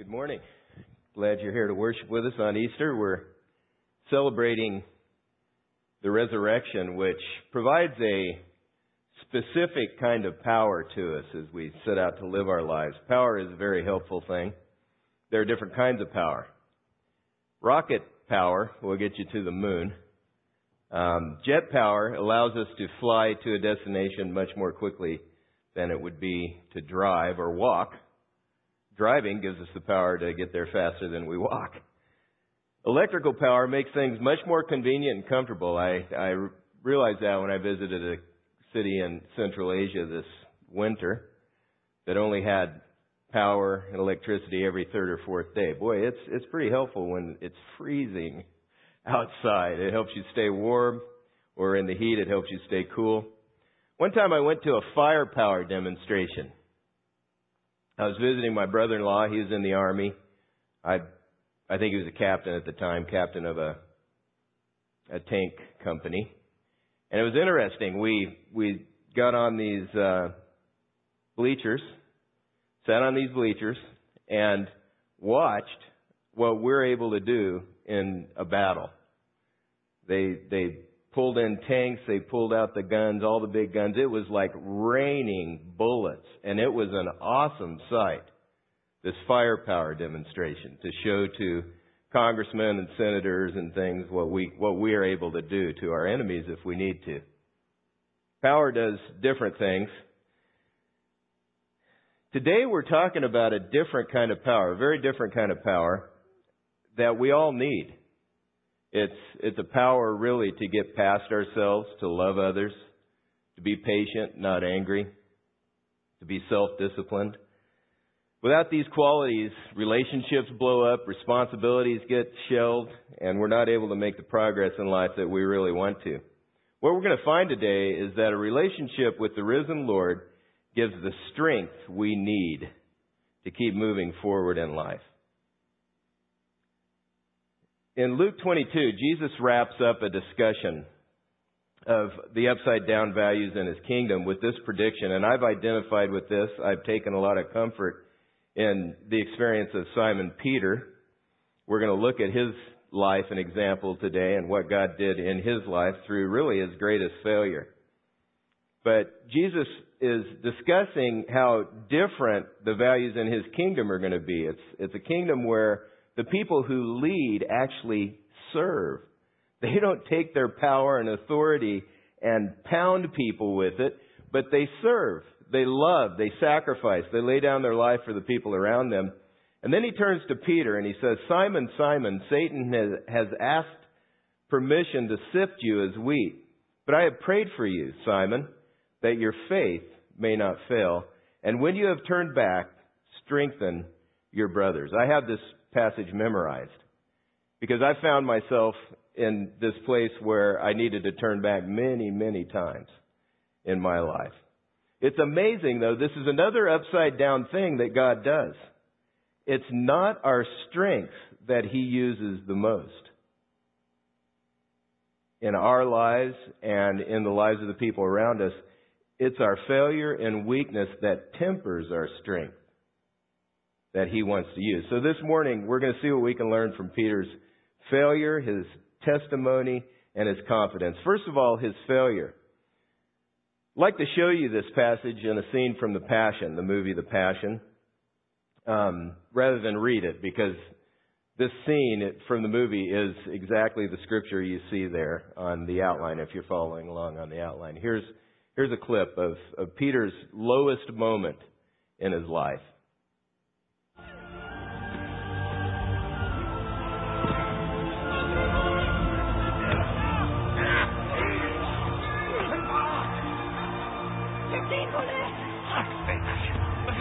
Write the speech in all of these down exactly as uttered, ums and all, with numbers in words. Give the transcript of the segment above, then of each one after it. Good morning. Glad you're here to worship with us on Easter. We're celebrating the resurrection, which provides a specific kind of power to us as we set out to live our lives. Power is a very helpful thing. There are different kinds of power. Rocket power will get you to the moon. Um, jet power allows us to fly to a destination much more quickly than it would be to drive or walk. Driving gives us the power to get there faster than we walk. Electrical power makes things much more convenient and comfortable. I, I realized that when I visited a city in Central Asia this winter that only had power and electricity every third or fourth day. Boy, it's it's pretty helpful when it's freezing outside. It helps you stay warm, or in the heat, it helps you stay cool. One time I went to a firepower demonstration. I was visiting my brother-in-law. He was in the Army. I I think he was a captain at the time, captain of a a tank company. And it was interesting. We we got on these uh, bleachers, sat on these bleachers, and watched what we're able to do in a battle. They they pulled in tanks. They pulled out the guns, all the big guns. It was like raining bullets, and it was an awesome sight, this firepower demonstration, to show to congressmen and senators and things what we what we are able to do to our enemies if we need to. Power does different things. Today we're talking about a different kind of power, a very different kind of power that we all need. It's it's a power really to get past ourselves, to love others, to be patient, not angry, to be self-disciplined. Without these qualities, relationships blow up, responsibilities get shelved, and we're not able to make the progress in life that we really want to. What we're going to find today is that a relationship with the risen Lord gives the strength we need to keep moving forward in life. In Luke twenty-two, Jesus wraps up a discussion of the upside-down values in his kingdom with this prediction, and I've identified with this. I've taken a lot of comfort in the experience of Simon Peter. We're going to look at his life and example today and what God did in his life through really his greatest failure. But Jesus is discussing how different the values in his kingdom are going to be. It's, it's a kingdom where the people who lead actually serve. They don't take their power and authority and pound people with it, but they serve. They love. They sacrifice. They lay down their life for the people around them. And then he turns to Peter and he says, "Simon, Simon, Satan has, has asked permission to sift you as wheat. But I have prayed for you, Simon, that your faith may not fail. And when you have turned back, strengthen your brothers." I have this passage memorized because I found myself in this place where I needed to turn back many, many times in my life. It's amazing, though. This is another upside-down thing that God does. It's not our strength that He uses the most in our lives and in the lives of the people around us. It's our failure and weakness that tempers our strength that He wants to use. So this morning, we're going to see what we can learn from Peter's failure, his testimony, and his confidence. First of all, his failure. I'd like to show you this passage in a scene from The Passion, the movie The Passion, um, rather than read it, because this scene from the movie is exactly the scripture you see there on the outline, if you're following along on the outline. Here's, here's a clip of, of Peter's lowest moment in his life.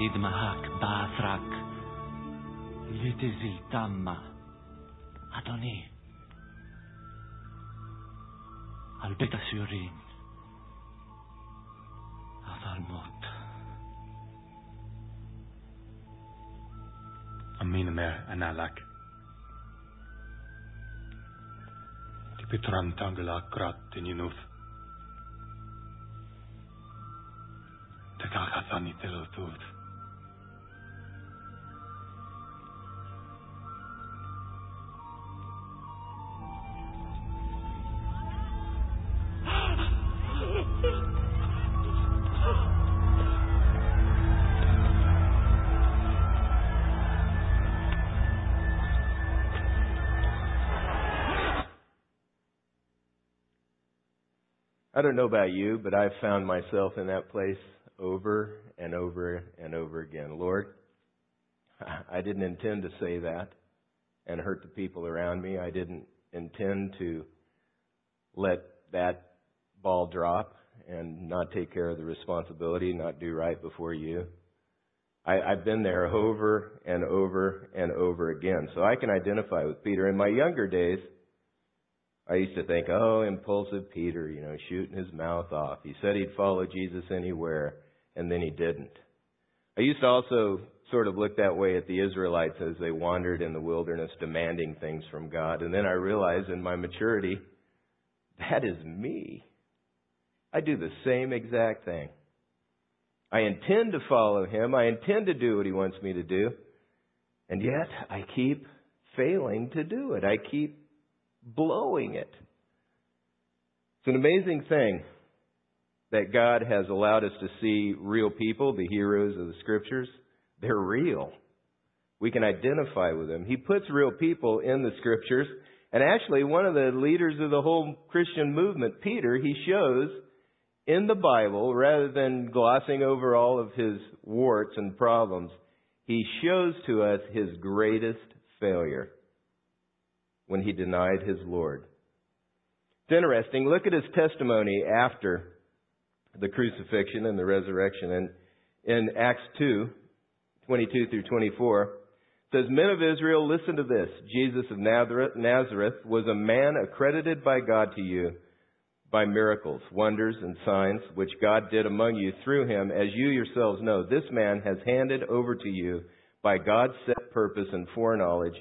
Adidmahak Bathrak Litizil Tamma Adoni Albeta Surin Avalmot Aminamer Analak Tipitram Tangalak Grat in Yunuf Tekakathani Telotud I don't know about you, but I've found myself in that place over and over and over again. Lord, I didn't intend to say that and hurt the people around me. I didn't intend to let that ball drop and not take care of the responsibility, not do right before you. I, I've been there over and over and over again. So I can identify with Peter. In my younger days, I used to think, oh, impulsive Peter, you know, shooting his mouth off. He said he'd follow Jesus anywhere, and then he didn't. I used to also sort of look that way at the Israelites as they wandered in the wilderness demanding things from God. And then I realized in my maturity, that is me. I do the same exact thing. I intend to follow him. I intend to do what he wants me to do. And yet I keep failing to do it. I keep blowing it. It's an amazing thing that God has allowed us to see real people, the heroes of the Scriptures. They're real. We can identify with them. He puts real people in the Scriptures. And actually, one of the leaders of the whole Christian movement, Peter, he shows in the Bible, rather than glossing over all of his warts and problems, he shows to us his greatest failure, when he denied his Lord. It's interesting. Look at his testimony after the crucifixion and the resurrection. And in Acts two, twenty-two through twenty-four, it says, "Men of Israel, listen to this. Jesus of Nazareth was a man accredited by God to you by miracles, wonders, and signs, which God did among you through him, as you yourselves know. This man has handed over to you by God's set purpose and foreknowledge,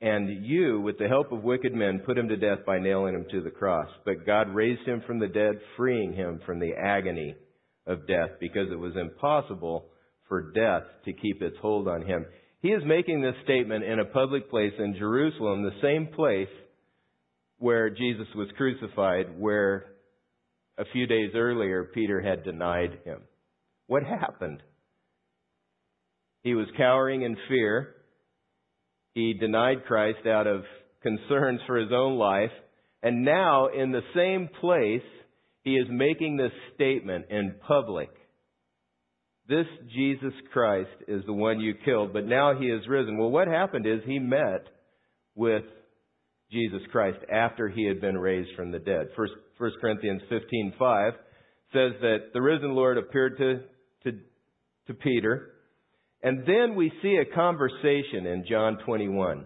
and you, with the help of wicked men, put him to death by nailing him to the cross. But God raised him from the dead, freeing him from the agony of death, because it was impossible for death to keep its hold on him." He is making this statement in a public place in Jerusalem, the same place where Jesus was crucified, where a few days earlier Peter had denied him. What happened? He was cowering in fear. He denied Christ out of concerns for his own life. And now, in the same place, he is making this statement in public. This Jesus Christ is the one you killed, but now he is risen. Well, what happened is he met with Jesus Christ after he had been raised from the dead. First, First Corinthians fifteen five says that the risen Lord appeared to, to, to Peter. And then we see a conversation in John twenty-one.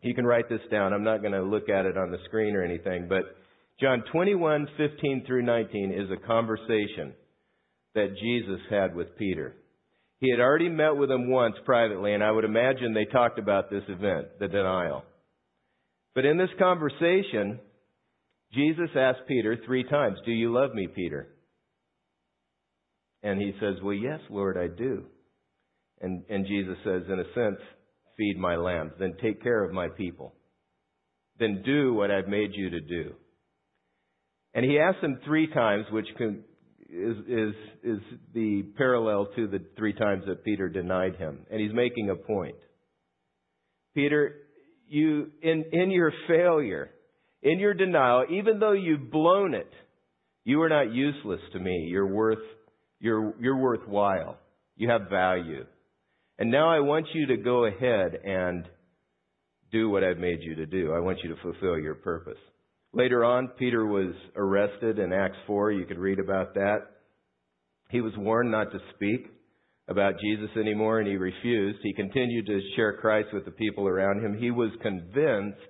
You can write this down. I'm not going to look at it on the screen or anything, but John twenty-one, fifteen through nineteen is a conversation that Jesus had with Peter. He had already met with him once privately, and I would imagine they talked about this event, the denial. But in this conversation, Jesus asked Peter three times, "Do you love me, Peter?" And he says, "Well, yes, Lord, I do." And, and Jesus says, in a sense, "Feed my lambs, then take care of my people, then do what I've made you to do." And he asked him three times, which can, is, is, is the parallel to the three times that Peter denied him. And he's making a point. Peter, you in, in your failure, in your denial, even though you've blown it, you are not useless to me. You're worth, you're, you're worthwhile. You have value. And now I want you to go ahead and do what I've made you to do. I want you to fulfill your purpose. Later on, Peter was arrested in Acts four. You could read about that. He was warned not to speak about Jesus anymore, and he refused. He continued to share Christ with the people around him. He was convinced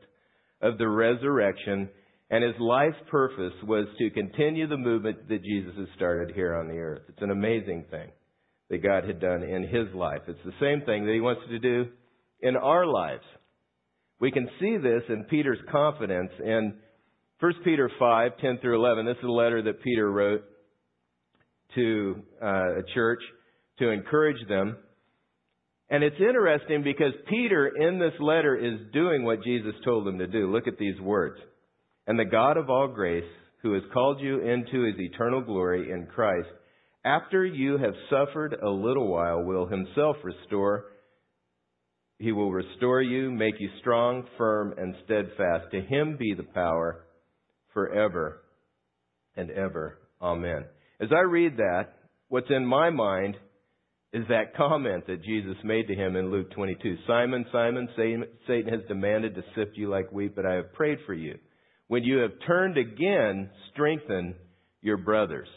of the resurrection, and his life's purpose was to continue the movement that Jesus had started here on the earth. It's an amazing thing that God had done in his life. It's the same thing that he wants to do in our lives. We can see this in Peter's confidence in First Peter five, ten through eleven. This is a letter that Peter wrote to uh, a church to encourage them. And it's interesting because Peter in this letter is doing what Jesus told him to do. Look at these words. "And the God of all grace, who has called you into his eternal glory in Christ, after you have suffered a little while, will himself restore. He will restore you, make you strong, firm, and steadfast. To him be the power forever and ever. Amen." As I read that, what's in my mind is that comment that Jesus made to him in Luke twenty-two. "Simon, Simon, Satan has demanded to sift you like wheat, but I have prayed for you. When you have turned again, strengthen your brothers."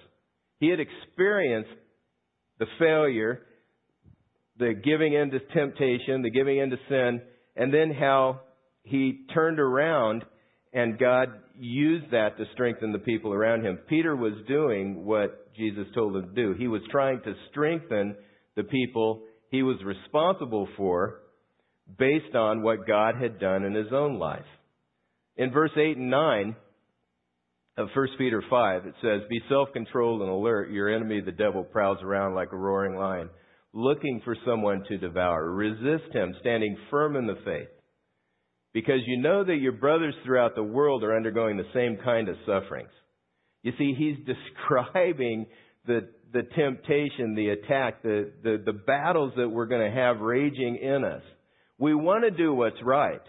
He had experienced the failure, the giving in to temptation, the giving in to sin, and then how he turned around and God used that to strengthen the people around him. Peter was doing what Jesus told him to do. He was trying to strengthen the people he was responsible for based on what God had done in his own life. In verse eight and nine of First Peter five, it says, "Be self-controlled and alert. Your enemy, the devil, prowls around like a roaring lion, looking for someone to devour. Resist him, standing firm in the faith, because you know that your brothers throughout the world are undergoing the same kind of sufferings." You see, he's describing the the temptation, the attack, the the, the battles that we're going to have raging in us. We want to do what's right.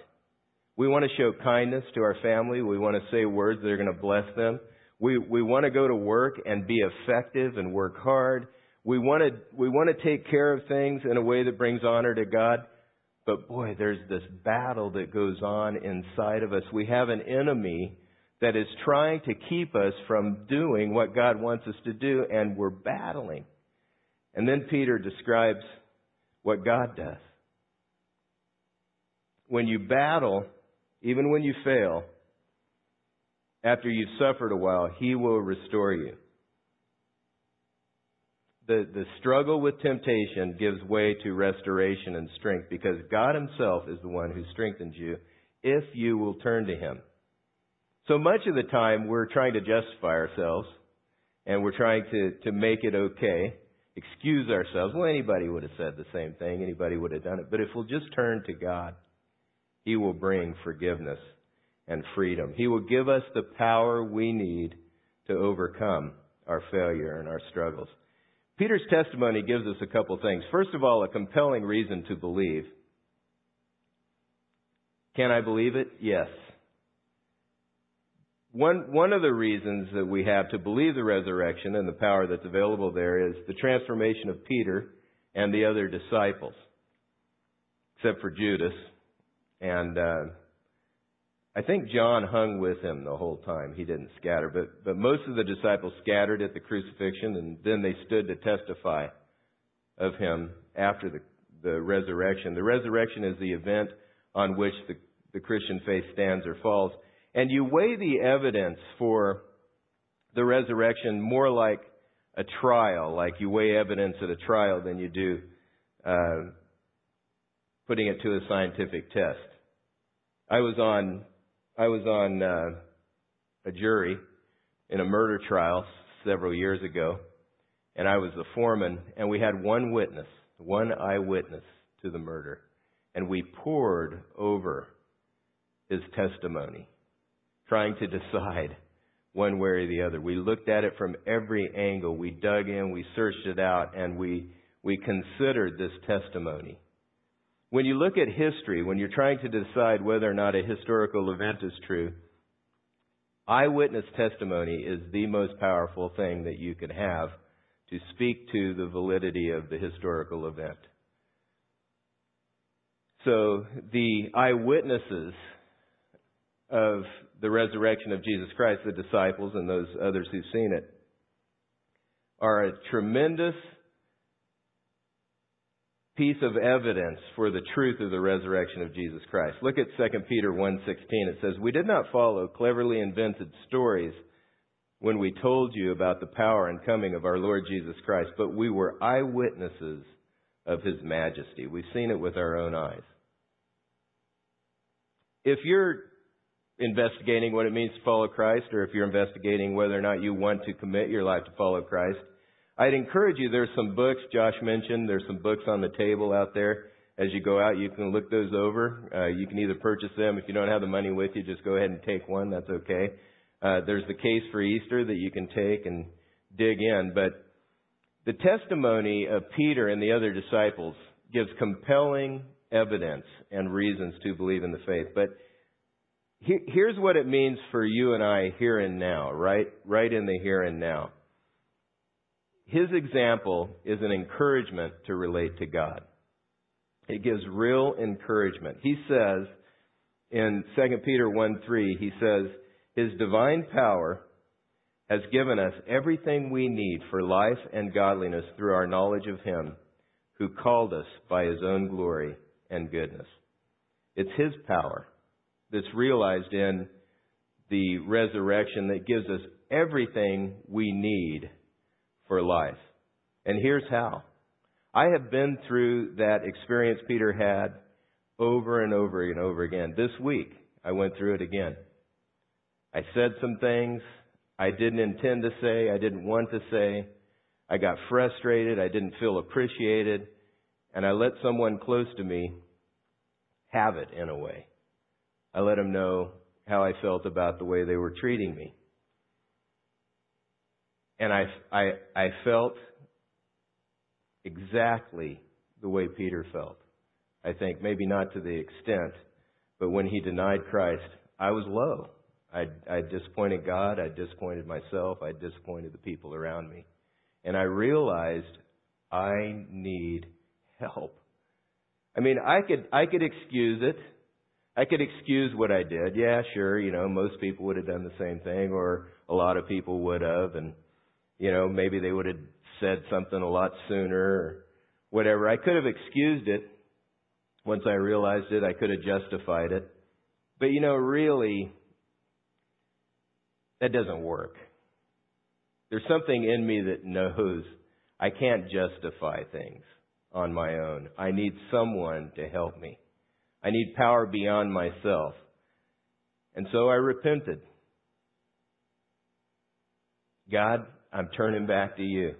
We want to show kindness to our family. We want to say words that are going to bless them. We we want to go to work and be effective and work hard. We want to we want to take care of things in a way that brings honor to God. But boy, there's this battle that goes on inside of us. We have an enemy that is trying to keep us from doing what God wants us to do, and we're battling. And then Peter describes what God does. When you battle, even when you fail, after you've suffered a while, he will restore you. The, the struggle with temptation gives way to restoration and strength, because God himself is the one who strengthens you if you will turn to him. So much of the time we're trying to justify ourselves and we're trying to, to make it okay, excuse ourselves. Well, anybody would have said the same thing. Anybody would have done it. But if we'll just turn to God, he will bring forgiveness and freedom. He will give us the power we need to overcome our failure and our struggles. Peter's testimony gives us a couple things. First of all, a compelling reason to believe. Can I believe it? Yes. One, one of the reasons that we have to believe the resurrection and the power that's available there is the transformation of Peter and the other disciples, except for Judas. And uh, I think John hung with him the whole time. He didn't scatter. But, but most of the disciples scattered at the crucifixion, and then they stood to testify of him after the, the resurrection. The resurrection is the event on which the, the Christian faith stands or falls. And you weigh the evidence for the resurrection more like a trial, like you weigh evidence at a trial than you do uh, putting it to a scientific test. I was on... I was on uh, a jury in a murder trial several years ago, and I was the foreman, and we had one witness, one eyewitness to the murder, and we pored over his testimony, trying to decide one way or the other. We looked at it from every angle. We dug in, we searched it out, and we, we considered this testimony. When you look at history, when you're trying to decide whether or not a historical event is true, eyewitness testimony is the most powerful thing that you could have to speak to the validity of the historical event. So the eyewitnesses of the resurrection of Jesus Christ, the disciples and those others who've seen it, are a tremendous piece of evidence for the truth of the resurrection of Jesus Christ. Look at Second Peter one sixteen. It says, "We did not follow cleverly invented stories when we told you about the power and coming of our Lord Jesus Christ, but we were eyewitnesses of his majesty." We've seen it with our own eyes. If you're investigating what it means to follow Christ, or if you're investigating whether or not you want to commit your life to follow Christ, I'd encourage you, there's some books Josh mentioned, there's some books on the table out there. As you go out, you can look those over. Uh, you can either purchase them. If you don't have the money with you, just go ahead and take one. That's okay. Uh, there's the Case for Easter that you can take and dig in. But the testimony of Peter and the other disciples gives compelling evidence and reasons to believe in the faith. But he, here's what it means for you and I here and now, right? Right in the here and now. His example is an encouragement to relate to God. It gives real encouragement. He says in Second Peter one three, he says, "His divine power has given us everything we need for life and godliness through our knowledge of him who called us by his own glory and goodness." It's his power that's realized in the resurrection that gives us everything we need for life. And here's how. I have been through that experience Peter had over and over and over again. This week, I went through it again. I said some things I didn't intend to say, I didn't want to say. I got frustrated, I didn't feel appreciated, and I let someone close to me have it in a way. I let them know how I felt about the way they were treating me. And I, I, I felt exactly the way Peter felt. I think maybe not to the extent, but when he denied Christ, I was low. I, I disappointed God. I disappointed myself. I disappointed the people around me. And I realized I need help. I mean, I could, I could excuse it. I could excuse what I did. Yeah, sure. You know, most people would have done the same thing, or a lot of people would have. And, you know, maybe they would have said something a lot sooner or whatever. I could have excused it. Once I realized it, I could have justified it. But, you know, really, that doesn't work. There's something in me that knows I can't justify things on my own. I need someone to help me. I need power beyond myself. And so I repented. God, I'm turning back to you.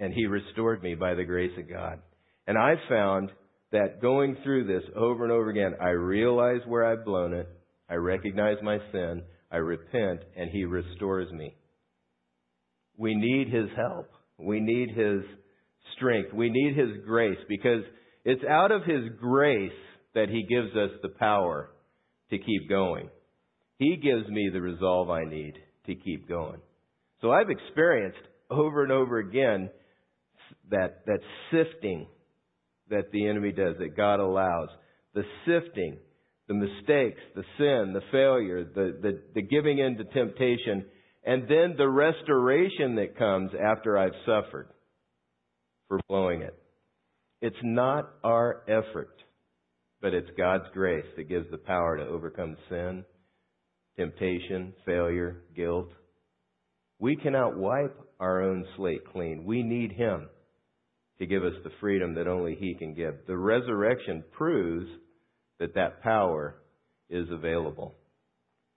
And he restored me by the grace of God. And I found that going through this over and over again, I realize where I've blown it. I recognize my sin. I repent, and he restores me. We need his help. We need his strength. We need his grace, because it's out of his grace that he gives us the power to keep going. He gives me the resolve I need to keep going. So I've experienced over and over again that, that sifting that the enemy does, that God allows. The sifting, the mistakes, the sin, the failure, the, the, the giving in to temptation, and then the restoration that comes after I've suffered for blowing it. It's not our effort, but it's God's grace that gives the power to overcome sin, temptation, failure, guilt. We cannot wipe our own slate clean. We need him to give us the freedom that only he can give. The resurrection proves that that power is available.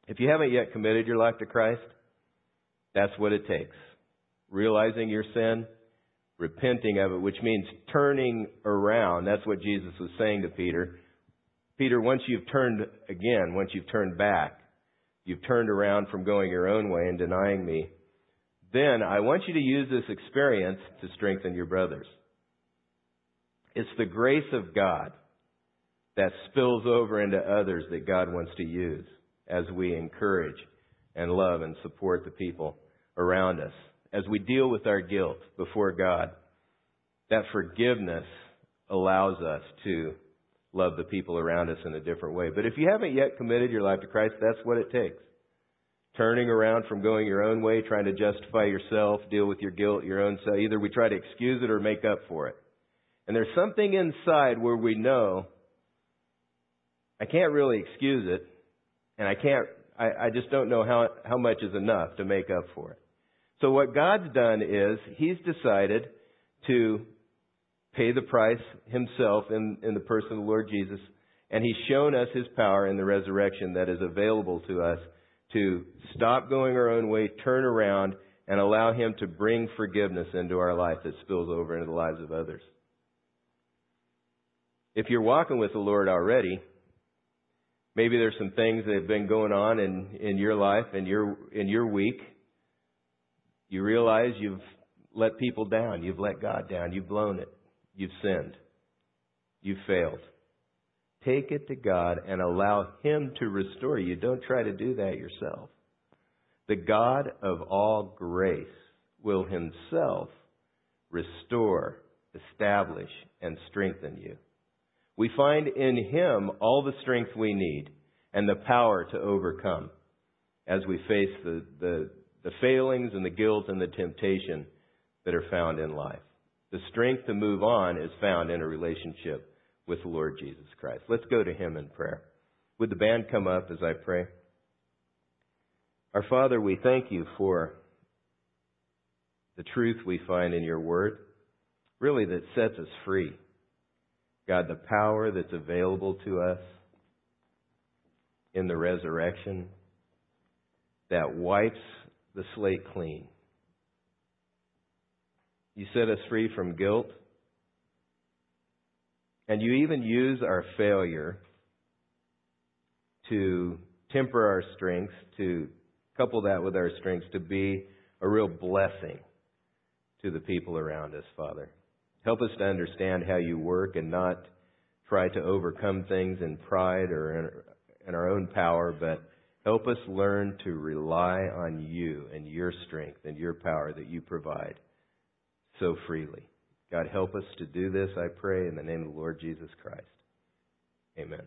If you haven't yet committed your life to Christ, that's what it takes. Realizing your sin, repenting of it, which means turning around. That's what Jesus was saying to Peter. Peter, once you've turned again, once you've turned back, you've turned around from going your own way and denying me, then I want you to use this experience to strengthen your brothers. It's the grace of God that spills over into others that God wants to use as we encourage and love and support the people around us. As we deal with our guilt before God, that forgiveness allows us to love the people around us in a different way. But if you haven't yet committed your life to Christ, that's what it takes. turning around from going your own way, trying to justify yourself, deal with your guilt, your own self. Either we try to excuse it or make up for it. And there's something inside where we know I can't really excuse it, and I can't, I, I just don't know how, how much is enough to make up for it. So what God's done is He's decided to pay the price Himself in, in the person of the Lord Jesus, and He's shown us His power in the resurrection that is available to us to stop going our own way, turn around, and allow Him to bring forgiveness into our life that spills over into the lives of others. If you're walking with the Lord already, maybe there's some things that have been going on in, in your life, in your, in your week. You realize you've let people down. You've let God down. You've blown it. You've sinned. You've failed. Take it to God and allow Him to restore you. Don't try to do that yourself. The God of all grace will Himself restore, establish, and strengthen you. We find in Him all the strength we need and the power to overcome as we face the, the, the failings and the guilt and the temptation that are found in life. The strength to move on is found in a relationship with the Lord Jesus Christ. Let's go to Him in prayer. Would the band come up as I pray? Our Father, we thank You for the truth we find in Your Word, really that sets us free. God, the power that's available to us in the resurrection that wipes the slate clean. You set us free from guilt, and You even use our failure to temper our strengths, to couple that with our strengths, to be a real blessing to the people around us, Father. Help us to understand how You work and not try to overcome things in pride or in our own power, but help us learn to rely on You and Your strength and Your power that You provide so freely. God, help us to do this, I pray, in the name of the Lord Jesus Christ. Amen.